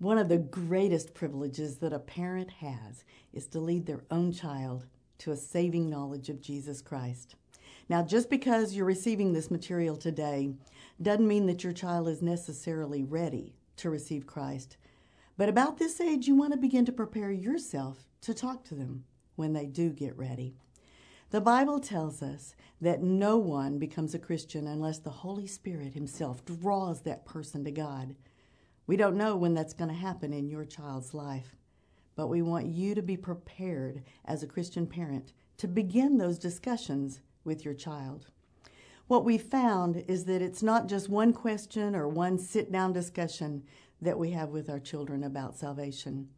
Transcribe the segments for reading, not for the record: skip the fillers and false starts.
One of the greatest privileges that a parent has is to lead their own child to a saving knowledge of Jesus Christ. Now, just because you're receiving this material today doesn't mean that your child is necessarily ready to receive Christ. But about this age, you want to begin to prepare yourself to talk to them when they do get ready. The Bible tells us that no one becomes a Christian unless the Holy Spirit himself draws that person to God. We don't know when that's going to happen in your child's life, but we want you to be prepared as a Christian parent to begin those discussions with your child. What we found is that it's not just one question or one sit-down discussion that we have with our children about salvation.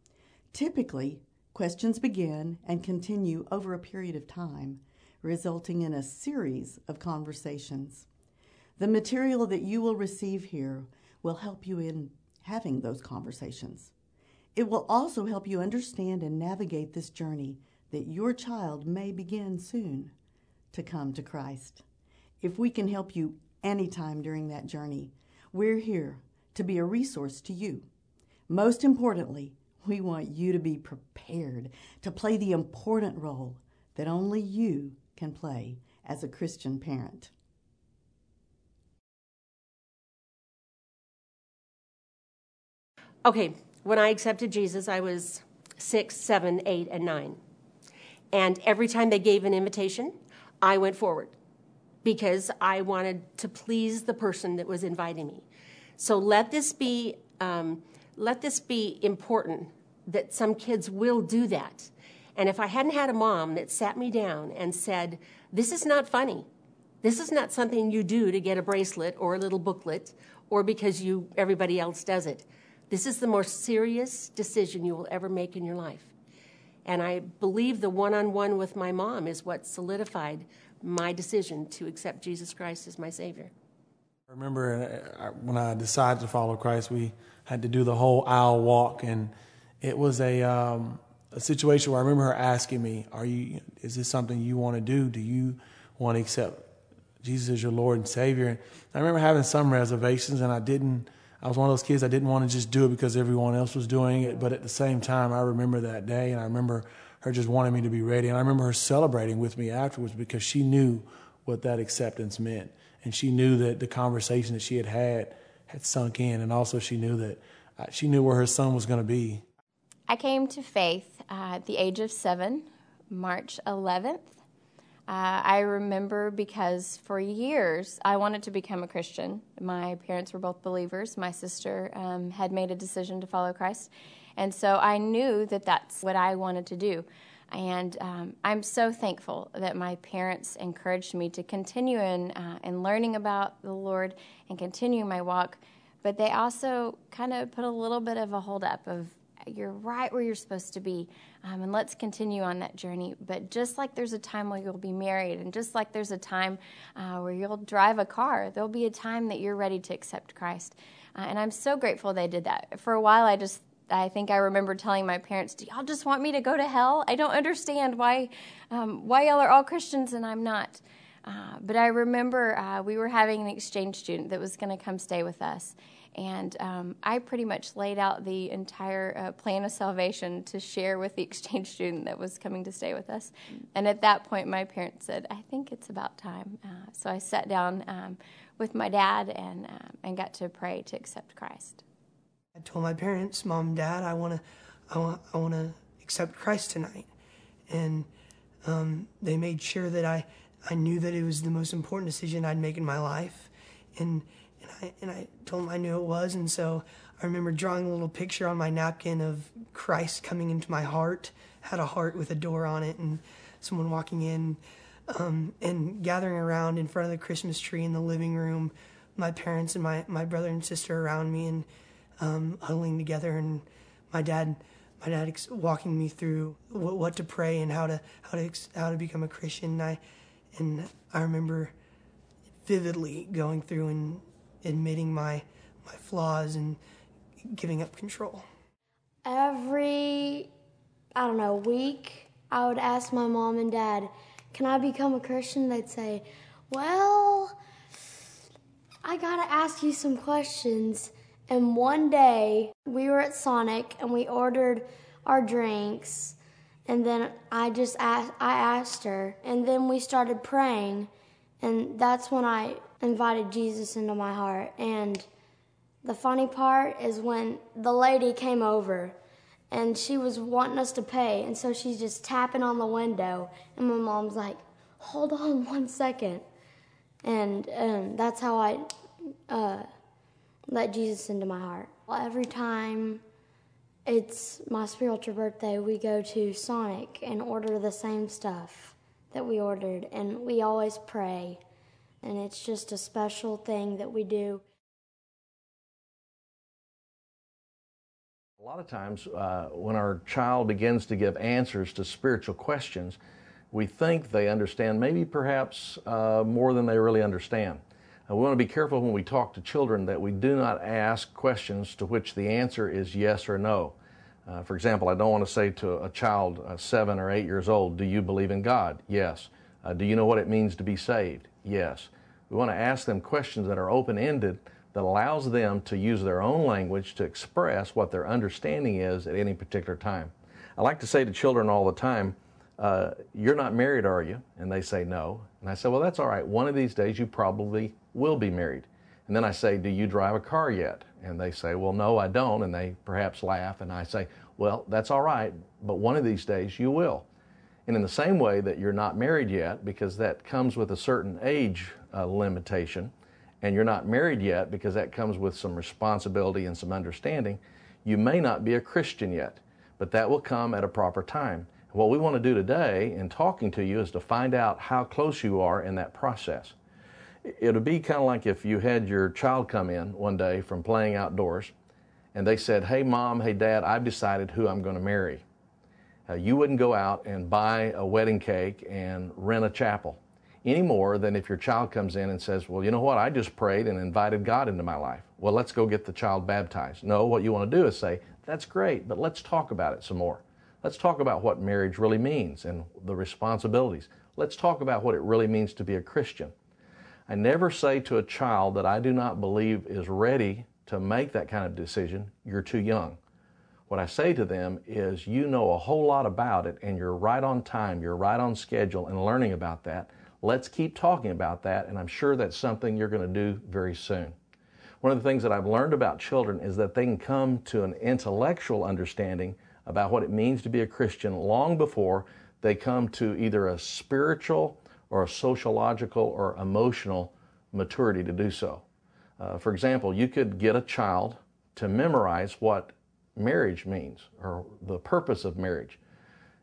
Typically, questions begin and continue over a period of time, resulting in a series of conversations. The material that you will receive here will help you in having those conversations. It will also help you understand and navigate this journey that your child may begin soon to come to Christ. If we can help you anytime during that journey, we're here to be a resource to you. Most importantly, we want you to be prepared to play the important role that only you can play as a Christian parent. Okay, when I accepted Jesus, I was 6, 7, 8, and 9. And every time they gave an invitation, I went forward because I wanted to please the person that was inviting me. So let this be important that some kids will do that. And if I hadn't had a mom that sat me down and said, "This is not funny. This is not something you do to get a bracelet or a little booklet or because everybody else does it. This is the most serious decision you will ever make in your life." And I believe the one-on-one with my mom is what solidified my decision to accept Jesus Christ as my Savior. I remember when I decided to follow Christ, we had to do the whole aisle walk, and it was a situation where I remember her asking me, "Is this something you want to do? Do you want to accept Jesus as your Lord and Savior?" And I remember having some reservations, and I was one of those kids, I didn't want to just do it because everyone else was doing it. But at the same time, I remember that day, and I remember her just wanting me to be ready. And I remember her celebrating with me afterwards because she knew what that acceptance meant. And she knew that the conversation that she had had sunk in. And also she knew that she knew where her son was going to be. I came to faith at the age of 7, March 11th. I remember because for years I wanted to become a Christian. My parents were both believers. My sister had made a decision to follow Christ. And so I knew that that's what I wanted to do. And I'm so thankful that my parents encouraged me to continue in learning about the Lord and continue my walk. But they also kind of put a little bit of a hold up of, "You're right where you're supposed to be, and let's continue on that journey. But just like there's a time where you'll be married, and just like there's a time where you'll drive a car, there'll be a time that you're ready to accept Christ." And I'm so grateful they did that. For a while, I think I remember telling my parents, "Do y'all just want me to go to hell? I don't understand why y'all are all Christians and I'm not." But I remember we were having an exchange student that was going to come stay with us. And I pretty much laid out the entire plan of salvation to share with the exchange student that was coming to stay with us. And at that point, my parents said, "I think it's about time." So I sat down with my dad and got to pray to accept Christ. I told my parents, "Mom and Dad, I want to accept Christ tonight." And they made sure that I knew that it was the most important decision I'd make in my life. And I told him I knew it was, and so I remember drawing a little picture on my napkin of Christ coming into my heart. Had a heart with a door on it, and someone walking in, and gathering around in front of the Christmas tree in the living room, my parents and my brother and sister around me, and huddling together, and my dad walking me through what to pray and how to become a Christian. And I remember vividly going through and admitting my flaws and giving up control. Every, week, I would ask my mom and dad, "Can I become a Christian?" They'd say, "Well, I gotta ask you some questions." And one day, we were at Sonic, and we ordered our drinks, and then I asked her, and then we started praying, and that's when I invited Jesus into my heart. And the funny part is when the lady came over, and she was wanting us to pay, and so she's just tapping on the window, and my mom's like, hold on 1 second, and that's how I let Jesus into my heart. Every time it's my spiritual birthday, we go to Sonic and order the same stuff that we ordered, and we always pray, and it's just a special thing that we do. A lot of times when our child begins to give answers to spiritual questions, we think they understand, maybe perhaps more than they really understand. We want to be careful when we talk to children that we do not ask questions to which the answer is yes or no. For example, I don't want to say to a child 7 or 8 years old, do you believe in God? Yes. Do you know what it means to be saved? Yes. We want to ask them questions that are open-ended that allows them to use their own language to express what their understanding is at any particular time. I like to say to children all the time, you're not married, are you? And they say no. And I say, well, that's all right. One of these days you probably will be married. And then I say, do you drive a car yet? And they say, well, no, I don't. And they perhaps laugh. And I say, well, that's all right. But one of these days you will. And in the same way that you're not married yet, because that comes with a certain age limitation, and you're not married yet because that comes with some responsibility and some understanding, you may not be a Christian yet, but that will come at a proper time. What we want to do today in talking to you is to find out how close you are in that process. It would be kind of like if you had your child come in one day from playing outdoors and they said, hey, Mom, hey, Dad, I've decided who I'm going to marry. You wouldn't go out and buy a wedding cake and rent a chapel any more than if your child comes in and says, well, you know what, I just prayed and invited God into my life. Well, let's go get the child baptized. No, what you want to do is say, that's great, but let's talk about it some more. Let's talk about what marriage really means and the responsibilities. Let's talk about what it really means to be a Christian. I never say to a child that I do not believe is ready to make that kind of decision, you're too young. What I say to them is, you know a whole lot about it and you're right on time, you're right on schedule and learning about that. Let's keep talking about that, and I'm sure that's something you're going to do very soon. One of the things that I've learned about children is that they can come to an intellectual understanding about what it means to be a Christian long before they come to either a spiritual or a sociological or emotional maturity to do so. For example, you could get a child to memorize what marriage means or the purpose of marriage.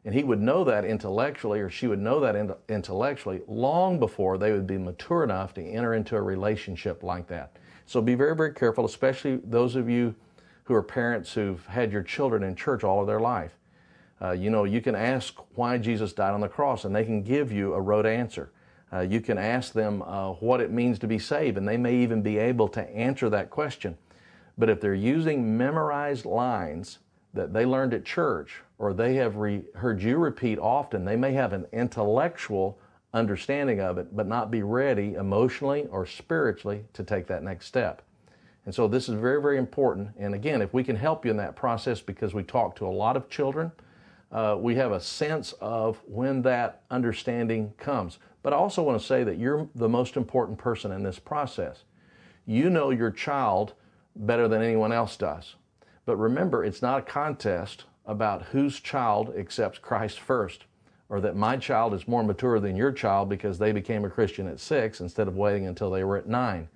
And he would know that intellectually, or she would know that intellectually long before they would be mature enough to enter into a relationship like that. So be very, very careful, especially those of you who are parents who've had your children in church all of their life. You can ask why Jesus died on the cross, and they can give you a rote answer. You can ask them what it means to be saved, and they may even be able to answer that question. But if they're using memorized lines that they learned at church, or they have heard you repeat often, they may have an intellectual understanding of it, but not be ready emotionally or spiritually to take that next step. And so this is very, very important. And again, if we can help you in that process, because we talk to a lot of children, we have a sense of when that understanding comes. But I also want to say that you're the most important person in this process. You know your child better than anyone else does. But remember, it's not a contest about whose child accepts Christ first, or that my child is more mature than your child because they became a Christian at 6 instead of waiting until they were at 9.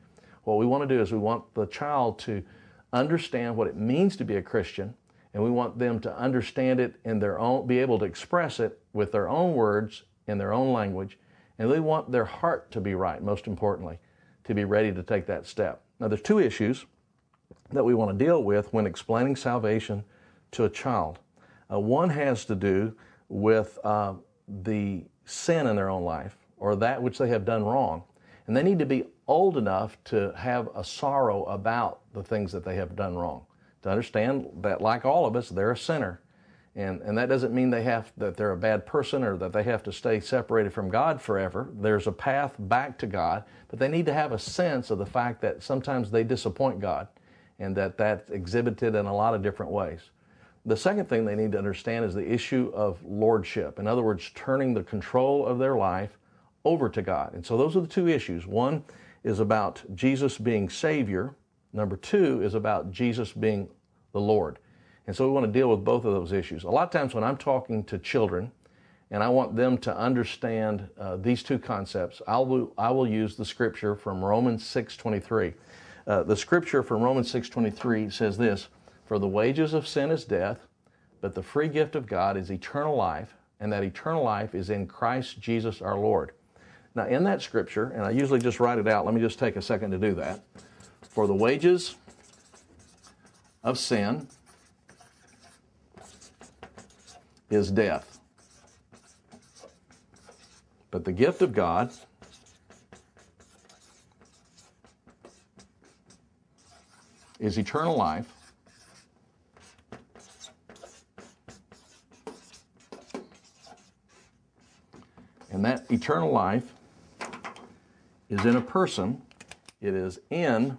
What we want to do is we want the child to understand what it means to be a Christian, and we want them to understand it in their own, be able to express it with their own words, in their own language, and they want their heart to be right, most importantly, to be ready to take that step. Now, there's two issues that we want to deal with when explaining salvation to a child. One has to do with the sin in their own life, or that which they have done wrong, and they need to be old enough to have a sorrow about the things that they have done wrong, to understand that, like all of us, they're a sinner. And that doesn't mean that they're a bad person or that they have to stay separated from God forever. There's a path back to God, but they need to have a sense of the fact that sometimes they disappoint God. and that's exhibited in a lot of different ways. The second thing they need to understand is the issue of lordship. In other words, turning the control of their life over to God. And so those are the two issues. One is about Jesus being Savior. Number two is about Jesus being the Lord. And so we want to deal with both of those issues. A lot of times when I'm talking to children and I want them to understand these two concepts, I will use the scripture from Romans 6:23. The scripture from Romans 6:23 says this, "For the wages of sin is death, but the free gift of God is eternal life, and that eternal life is in Christ Jesus our Lord." Now in that scripture, and I usually just write it out, let me just take a second to do that. For the wages of sin is death, but the gift of God is eternal life, and that eternal life is in a person. It is in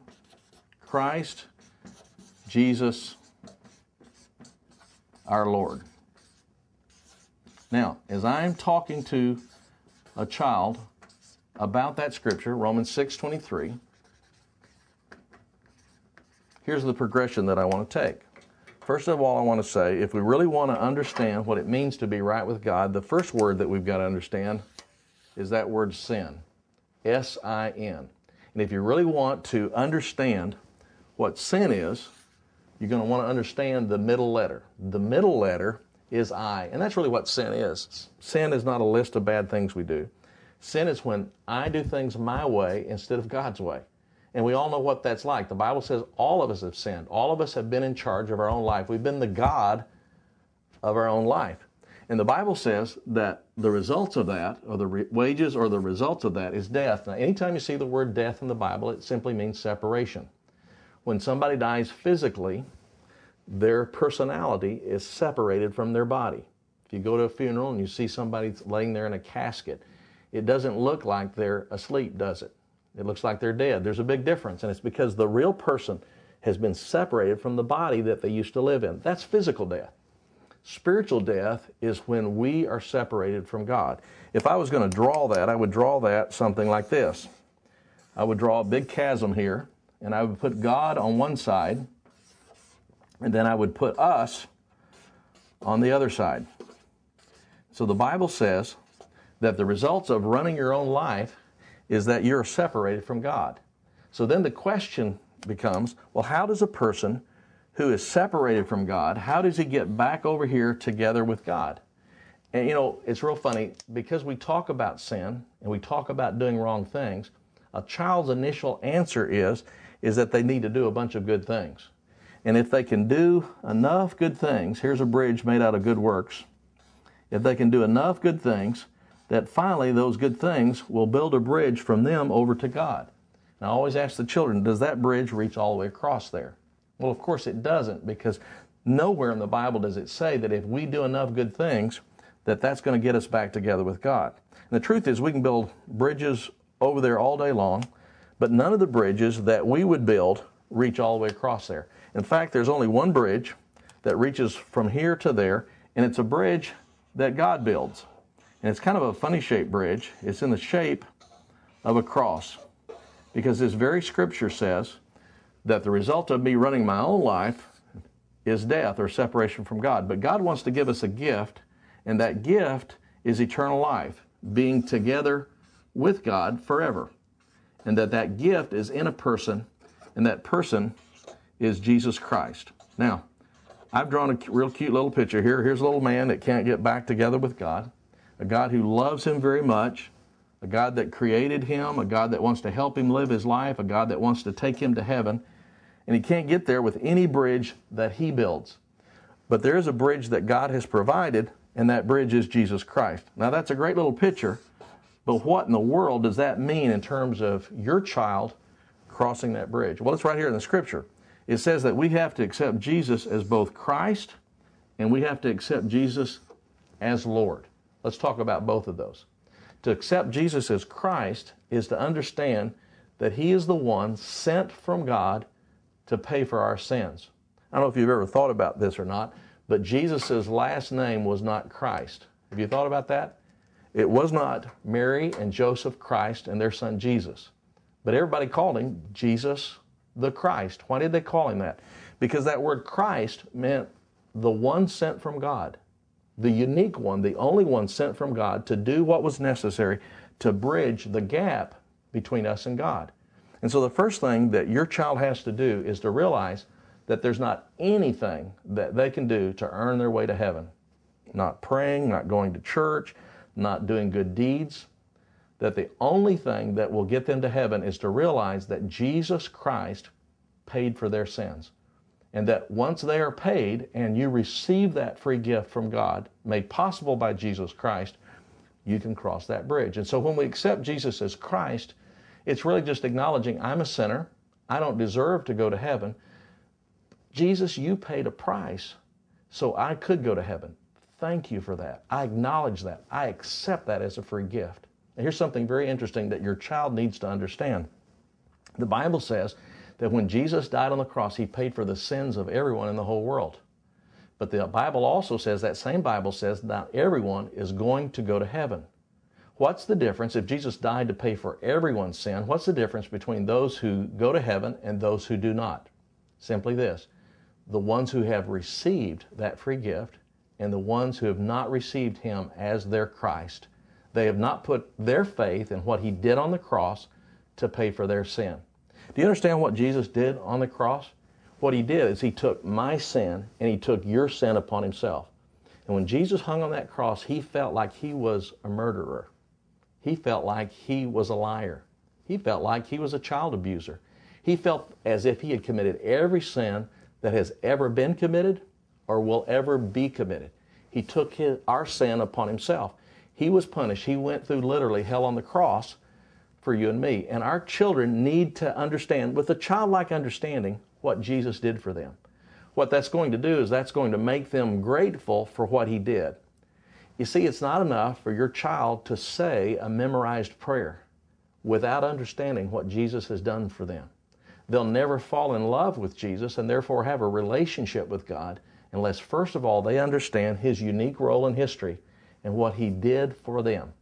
Christ Jesus our Lord. Now, as I'm talking to a child about that scripture, Romans 6:23, here's the progression that I want to take. First of all, I want to say, if we really want to understand what it means to be right with God, the first word that we've got to understand is that word sin, S-I-N. And if you really want to understand what sin is, you're going to want to understand the middle letter. The middle letter is I, and that's really what sin is. Sin is not a list of bad things we do. Sin is when I do things my way instead of God's way. And we all know what that's like. The Bible says all of us have sinned. All of us have been in charge of our own life. We've been the God of our own life. And the Bible says that the results of that, or the wages or the results of that, is death. Now, anytime you see the word death in the Bible, it simply means separation. When somebody dies physically, their personality is separated from their body. If you go to a funeral and you see somebody laying there in a casket, it doesn't look like they're asleep, does it? It looks like they're dead. There's a big difference, and it's because the real person has been separated from the body that they used to live in. That's physical death. Spiritual death is when we are separated from God. If I was going to draw that, I would draw that something like this. I would draw a big chasm here, and I would put God on one side, and then I would put us on the other side. So the Bible says that the results of running your own life is that you're separated from God. So then the question becomes, well, how does a person who is separated from God, how does he get back over here together with God? And you know, it's real funny, because we talk about sin and we talk about doing wrong things, a child's initial answer is that they need to do a bunch of good things. And if they can do enough good things, here's a bridge made out of good works, if they can do enough good things, that finally those good things will build a bridge from them over to God. And I always ask the children, does that bridge reach all the way across there? Well, of course it doesn't, because nowhere in the Bible does it say that if we do enough good things, that that's going to get us back together with God. And the truth is, we can build bridges over there all day long, but none of the bridges that we would build reach all the way across there. In fact, there's only one bridge that reaches from here to there, and it's a bridge that God builds. And it's kind of a funny-shaped bridge. It's in the shape of a cross, because this very scripture says that the result of me running my own life is death, or separation from God. But God wants to give us a gift, and that gift is eternal life, being together with God forever. And that gift is in a person, and that person is Jesus Christ. Now, I've drawn a real cute little picture here. Here's a little man that can't get back together with God. A God who loves him very much, a God that created him, a God that wants to help him live his life, a God that wants to take him to heaven, and he can't get there with any bridge that he builds. But there is a bridge that God has provided, and that bridge is Jesus Christ. Now, that's a great little picture, but what in the world does that mean in terms of your child crossing that bridge? Well, it's right here in the scripture. It says that we have to accept Jesus as both Christ, and we have to accept Jesus as Lord. Let's talk about both of those. To accept Jesus as Christ is to understand that He is the one sent from God to pay for our sins. I don't know if you've ever thought about this or not, but Jesus' last name was not Christ. Have you thought about that? It was not Mary and Joseph Christ and their son Jesus. But everybody called him Jesus the Christ. Why did they call him that? Because that word Christ meant the one sent from God, the unique one, the only one sent from God to do what was necessary to bridge the gap between us and God. And so the first thing that your child has to do is to realize that there's not anything that they can do to earn their way to heaven. Not praying, not going to church, not doing good deeds. That the only thing that will get them to heaven is to realize that Jesus Christ paid for their sins. And that once they are paid and you receive that free gift from God, made possible by Jesus Christ, you can cross that bridge. And so when we accept Jesus as Christ, it's really just acknowledging, I'm a sinner. I don't deserve to go to heaven. Jesus, you paid a price so I could go to heaven. Thank you for that. I acknowledge that. I accept that as a free gift. And here's something very interesting that your child needs to understand. The Bible says that when Jesus died on the cross, he paid for the sins of everyone in the whole world. But the Bible also says, that same Bible says, not everyone is going to go to heaven. What's the difference if Jesus died to pay for everyone's sin? What's the difference between those who go to heaven and those who do not? Simply this: the ones who have received that free gift and the ones who have not received him as their Christ. They have not put their faith in what he did on the cross to pay for their sin. Do you understand what Jesus did on the cross? What he did is he took my sin and he took your sin upon himself. And when Jesus hung on that cross, he felt like he was a murderer. He felt like he was a liar. He felt like he was a child abuser. He felt as if he had committed every sin that has ever been committed or will ever be committed. He took our sin upon himself. He was punished. He went through literally hell on the cross for you and me. And our children need to understand, with a childlike understanding, what Jesus did for them. What that's going to do is that's going to make them grateful for what he did. You see, it's not enough for your child to say a memorized prayer without understanding what Jesus has done for them. They'll never fall in love with Jesus and therefore have a relationship with God unless, first of all, they understand his unique role in history and what he did for them.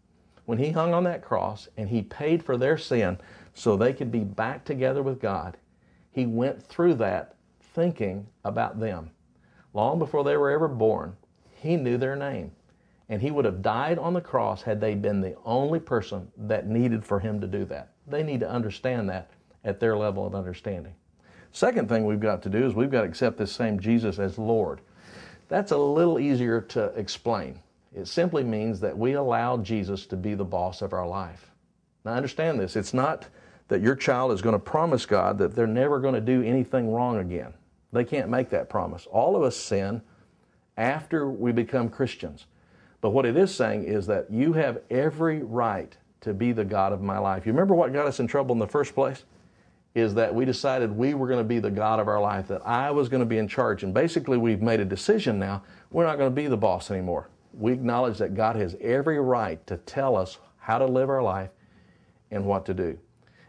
When he hung on that cross and he paid for their sin so they could be back together with God, he went through that thinking about them. Long before they were ever born, he knew their name. And he would have died on the cross had they been the only person that needed for him to do that. They need to understand that at their level of understanding. Second thing we've got to do is we've got to accept this same Jesus as Lord. That's a little easier to explain. It simply means that we allow Jesus to be the boss of our life. Now understand this, it's not that your child is going to promise God that they're never going to do anything wrong again. They can't make that promise. All of us sin after we become Christians. But what it is saying is that you have every right to be the God of my life. You remember what got us in trouble in the first place? Is that we decided we were going to be the God of our life, that I was going to be in charge. And basically we've made a decision now, we're not going to be the boss anymore. We acknowledge that God has every right to tell us how to live our life and what to do.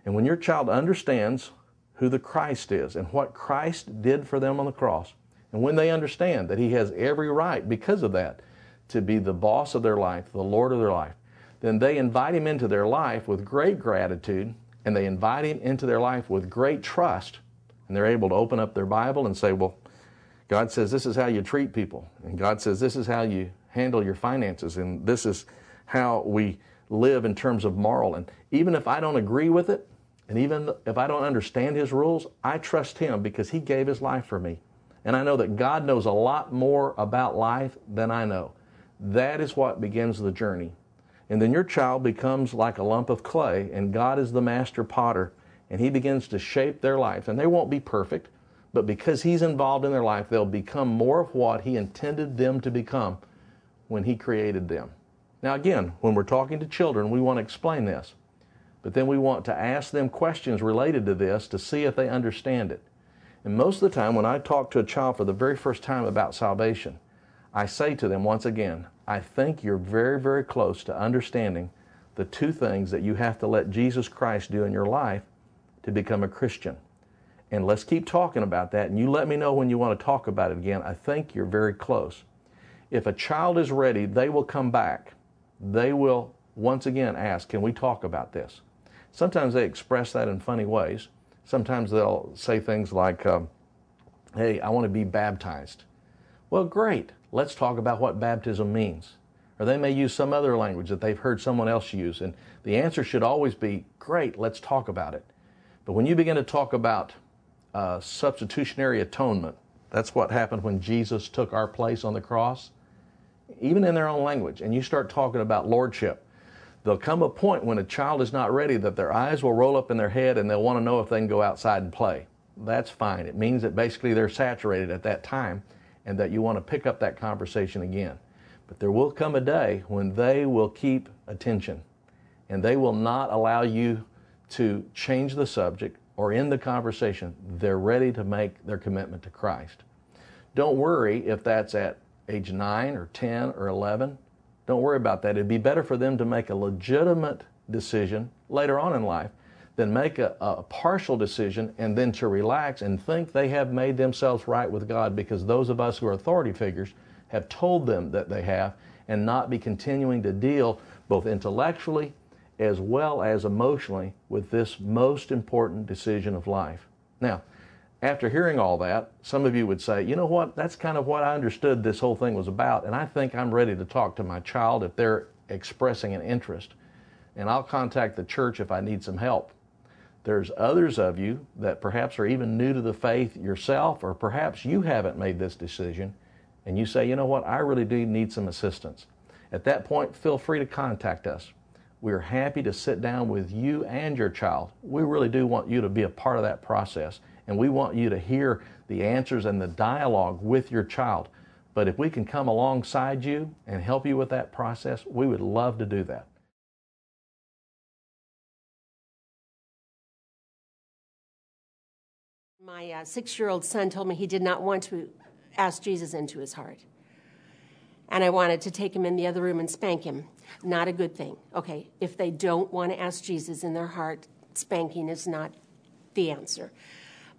And when your child understands who the Christ is and what Christ did for them on the cross, and when they understand that he has every right because of that to be the boss of their life, the Lord of their life, then they invite him into their life with great gratitude, and they invite him into their life with great trust, and they're able to open up their Bible and say, well, God says this is how you treat people, and God says this is how you handle your finances, and this is how we live in terms of moral. And even if I don't agree with it, and even if I don't understand his rules, I trust him because he gave his life for me. And I know that God knows a lot more about life than I know. That is what begins the journey. And then your child becomes like a lump of clay, and God is the master potter, and he begins to shape their life. And they won't be perfect, but because he's involved in their life, they'll become more of what he intended them to become when he created them. Now again, when we're talking to children, we want to explain this, but then we want to ask them questions related to this to see if they understand it. And most of the time when I talk to a child for the very first time about salvation, I say to them once again, I think you're very, very close to understanding the two things that you have to let Jesus Christ do in your life to become a Christian. And let's keep talking about that. And you let me know when you want to talk about it again. I think you're very close. If a child is ready, they will come back. They will once again ask, can we talk about this? Sometimes they express that in funny ways. Sometimes they'll say things like, hey, I want to be baptized. Well, great. Let's talk about what baptism means. Or they may use some other language that they've heard someone else use. And the answer should always be, great, let's talk about it. But when you begin to talk about substitutionary atonement, that's what happened when Jesus took our place on the cross, even in their own language, and you start talking about lordship, there'll come a point when a child is not ready that their eyes will roll up in their head and they'll want to know if they can go outside and play. That's fine. It means that basically they're saturated at that time and that you want to pick up that conversation again. But there will come a day when they will keep attention and they will not allow you to change the subject or end the conversation. They're ready to make their commitment to Christ. Don't worry if that's at age 9 or 10 or 11. Don't worry about that. It'd be better for them to make a legitimate decision later on in life than make a partial decision and then to relax and think they have made themselves right with God because those of us who are authority figures have told them that they have, and not be continuing to deal both intellectually as well as emotionally with this most important decision of life. Now, after hearing all that, some of you would say, you know what, that's kind of what I understood this whole thing was about, and I think I'm ready to talk to my child if they're expressing an interest, and I'll contact the church if I need some help. There's others of you that perhaps are even new to the faith yourself, or perhaps you haven't made this decision, and you say, you know what, I really do need some assistance. At that point, feel free to contact us. We're happy to sit down with you and your child. We really do want you to be a part of that process, and we want you to hear the answers and the dialogue with your child. But if we can come alongside you and help you with that process, we would love to do that. My 6-year-old son told me he did not want to ask Jesus into his heart. And I wanted to take him in the other room and spank him. Not a good thing. Okay, if they don't want to ask Jesus in their heart, spanking is not the answer.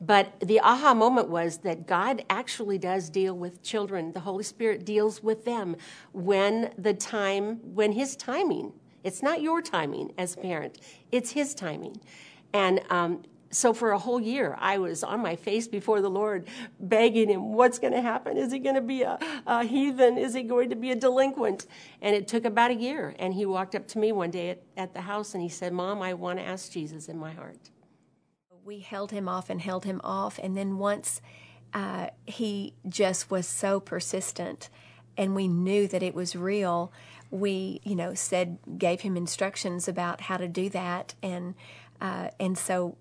But the aha moment was that God actually does deal with children. The Holy Spirit deals with them when His timing. It's not your timing as a parent. It's His timing. And so for a whole year, I was on my face before the Lord, begging Him, what's going to happen? Is he going to be a heathen? Is he going to be a delinquent? And it took about a year. And he walked up to me one day at the house, and he said, Mom, I want to ask Jesus in my heart. We held him off. And then once he just was so persistent, and we knew that it was real, we, gave him instructions about how to do that. And so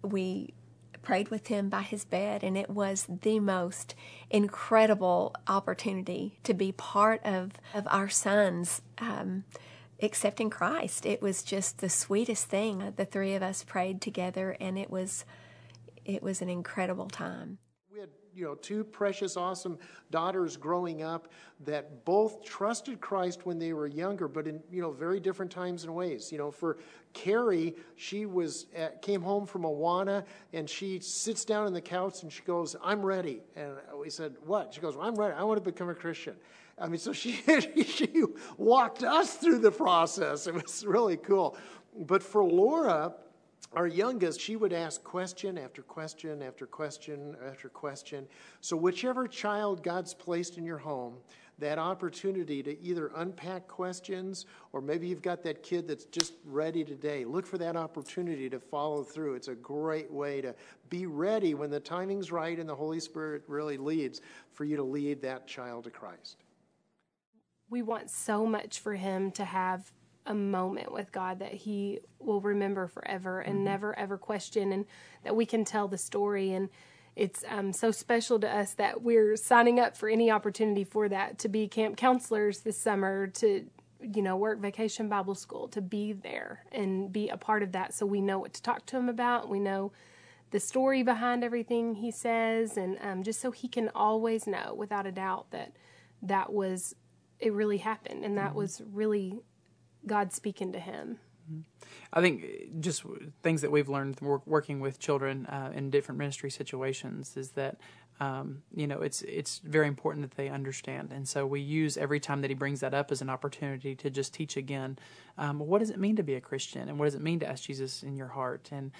we prayed with him by his bed, and it was the most incredible opportunity to be part of our son's accepting Christ. It was just the sweetest thing. The three of us prayed together, and it was an incredible time. We had two precious, awesome daughters growing up that both trusted Christ when they were younger, but in very different times and ways. For Carrie, she came home from Awana, and she sits down on the couch and she goes, "I'm ready." And we said, "What?" She goes, "Well, I'm ready. I want to become a Christian." I mean, so she walked us through the process. It was really cool. But for Laura, our youngest, she would ask question after question after question after question. So whichever child God's placed in your home, that opportunity to either unpack questions, or maybe you've got that kid that's just ready today, look for that opportunity to follow through. It's a great way to be ready when the timing's right and the Holy Spirit really leads for you to lead that child to Christ. We want so much for him to have a moment with God that he will remember forever and never ever question, and that we can tell the story. And it's so special to us that we're signing up for any opportunity for that, to be camp counselors this summer, to work Vacation Bible School, to be there and be a part of that so we know what to talk to him about. We know the story behind everything he says, and just so he can always know without a doubt that was, it really happened, and that was really God speaking to him. I think just things that we've learned working with children in different ministry situations is that it's very important that they understand, and so we use every time that he brings that up as an opportunity to just teach again. What does it mean to be a Christian, and what does it mean to ask Jesus in your heart, and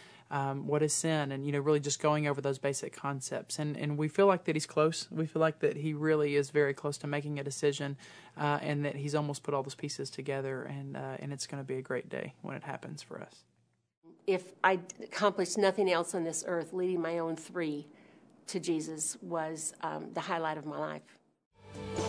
what is sin, and really just going over those basic concepts. And we feel like that he's close. We feel like that he really is very close to making a decision, and that he's almost put all those pieces together, and it's going to be a great day when it happens for us. If I accomplished nothing else on this earth, leading my own three to Jesus was the highlight of my life.